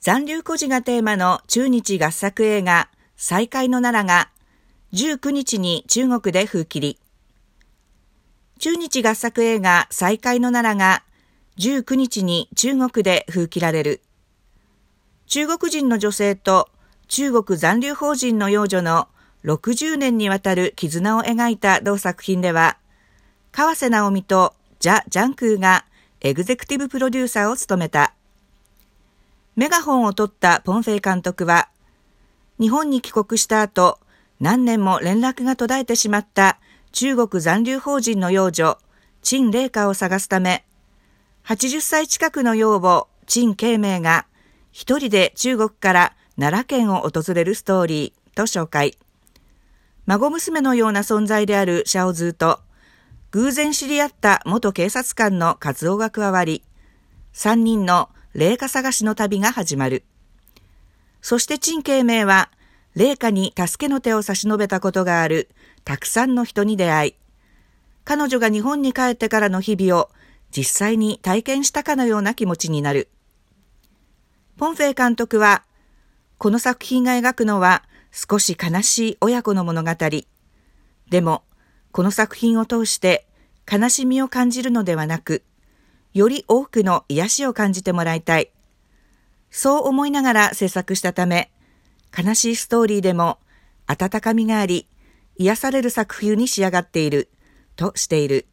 残留孤児がテーマの中日合作映画再会の奈良が19日に中国で封切り。中日合作映画再会の奈良が19日に中国で封切られる。中国人の女性と中国残留邦人の幼女の60年にわたる絆を描いた同作品では、河瀬直美とジャ・ジャンクーがエグゼクティブプロデューサーを務めた。メガホンを取ったポンフェイ監督は、日本に帰国した後、何年も連絡が途絶えてしまった中国残留邦人の幼女、陳麗華を探すため、80歳近くの養母、陳慶明が一人で中国から奈良県を訪れるストーリーと紹介。孫娘のような存在であるシャオズーと、偶然知り合った元警察官のカズオが加わり、3人の麗華探しの旅が始まる。そして陳慶明は麗華に助けの手を差し伸べたことがあるたくさんの人に出会い、彼女が日本に帰ってからの日々を実際に体験したかのような気持ちになる。ポンフェイ監督は、この作品が描くのは少し悲しい親子の物語。でも、この作品を通して悲しみを感じるのではなく、より多くの癒しを感じてもらいたい。そう思いながら制作したため、悲しいストーリーでも温かみがあり、癒される作風に仕上がっているとしている。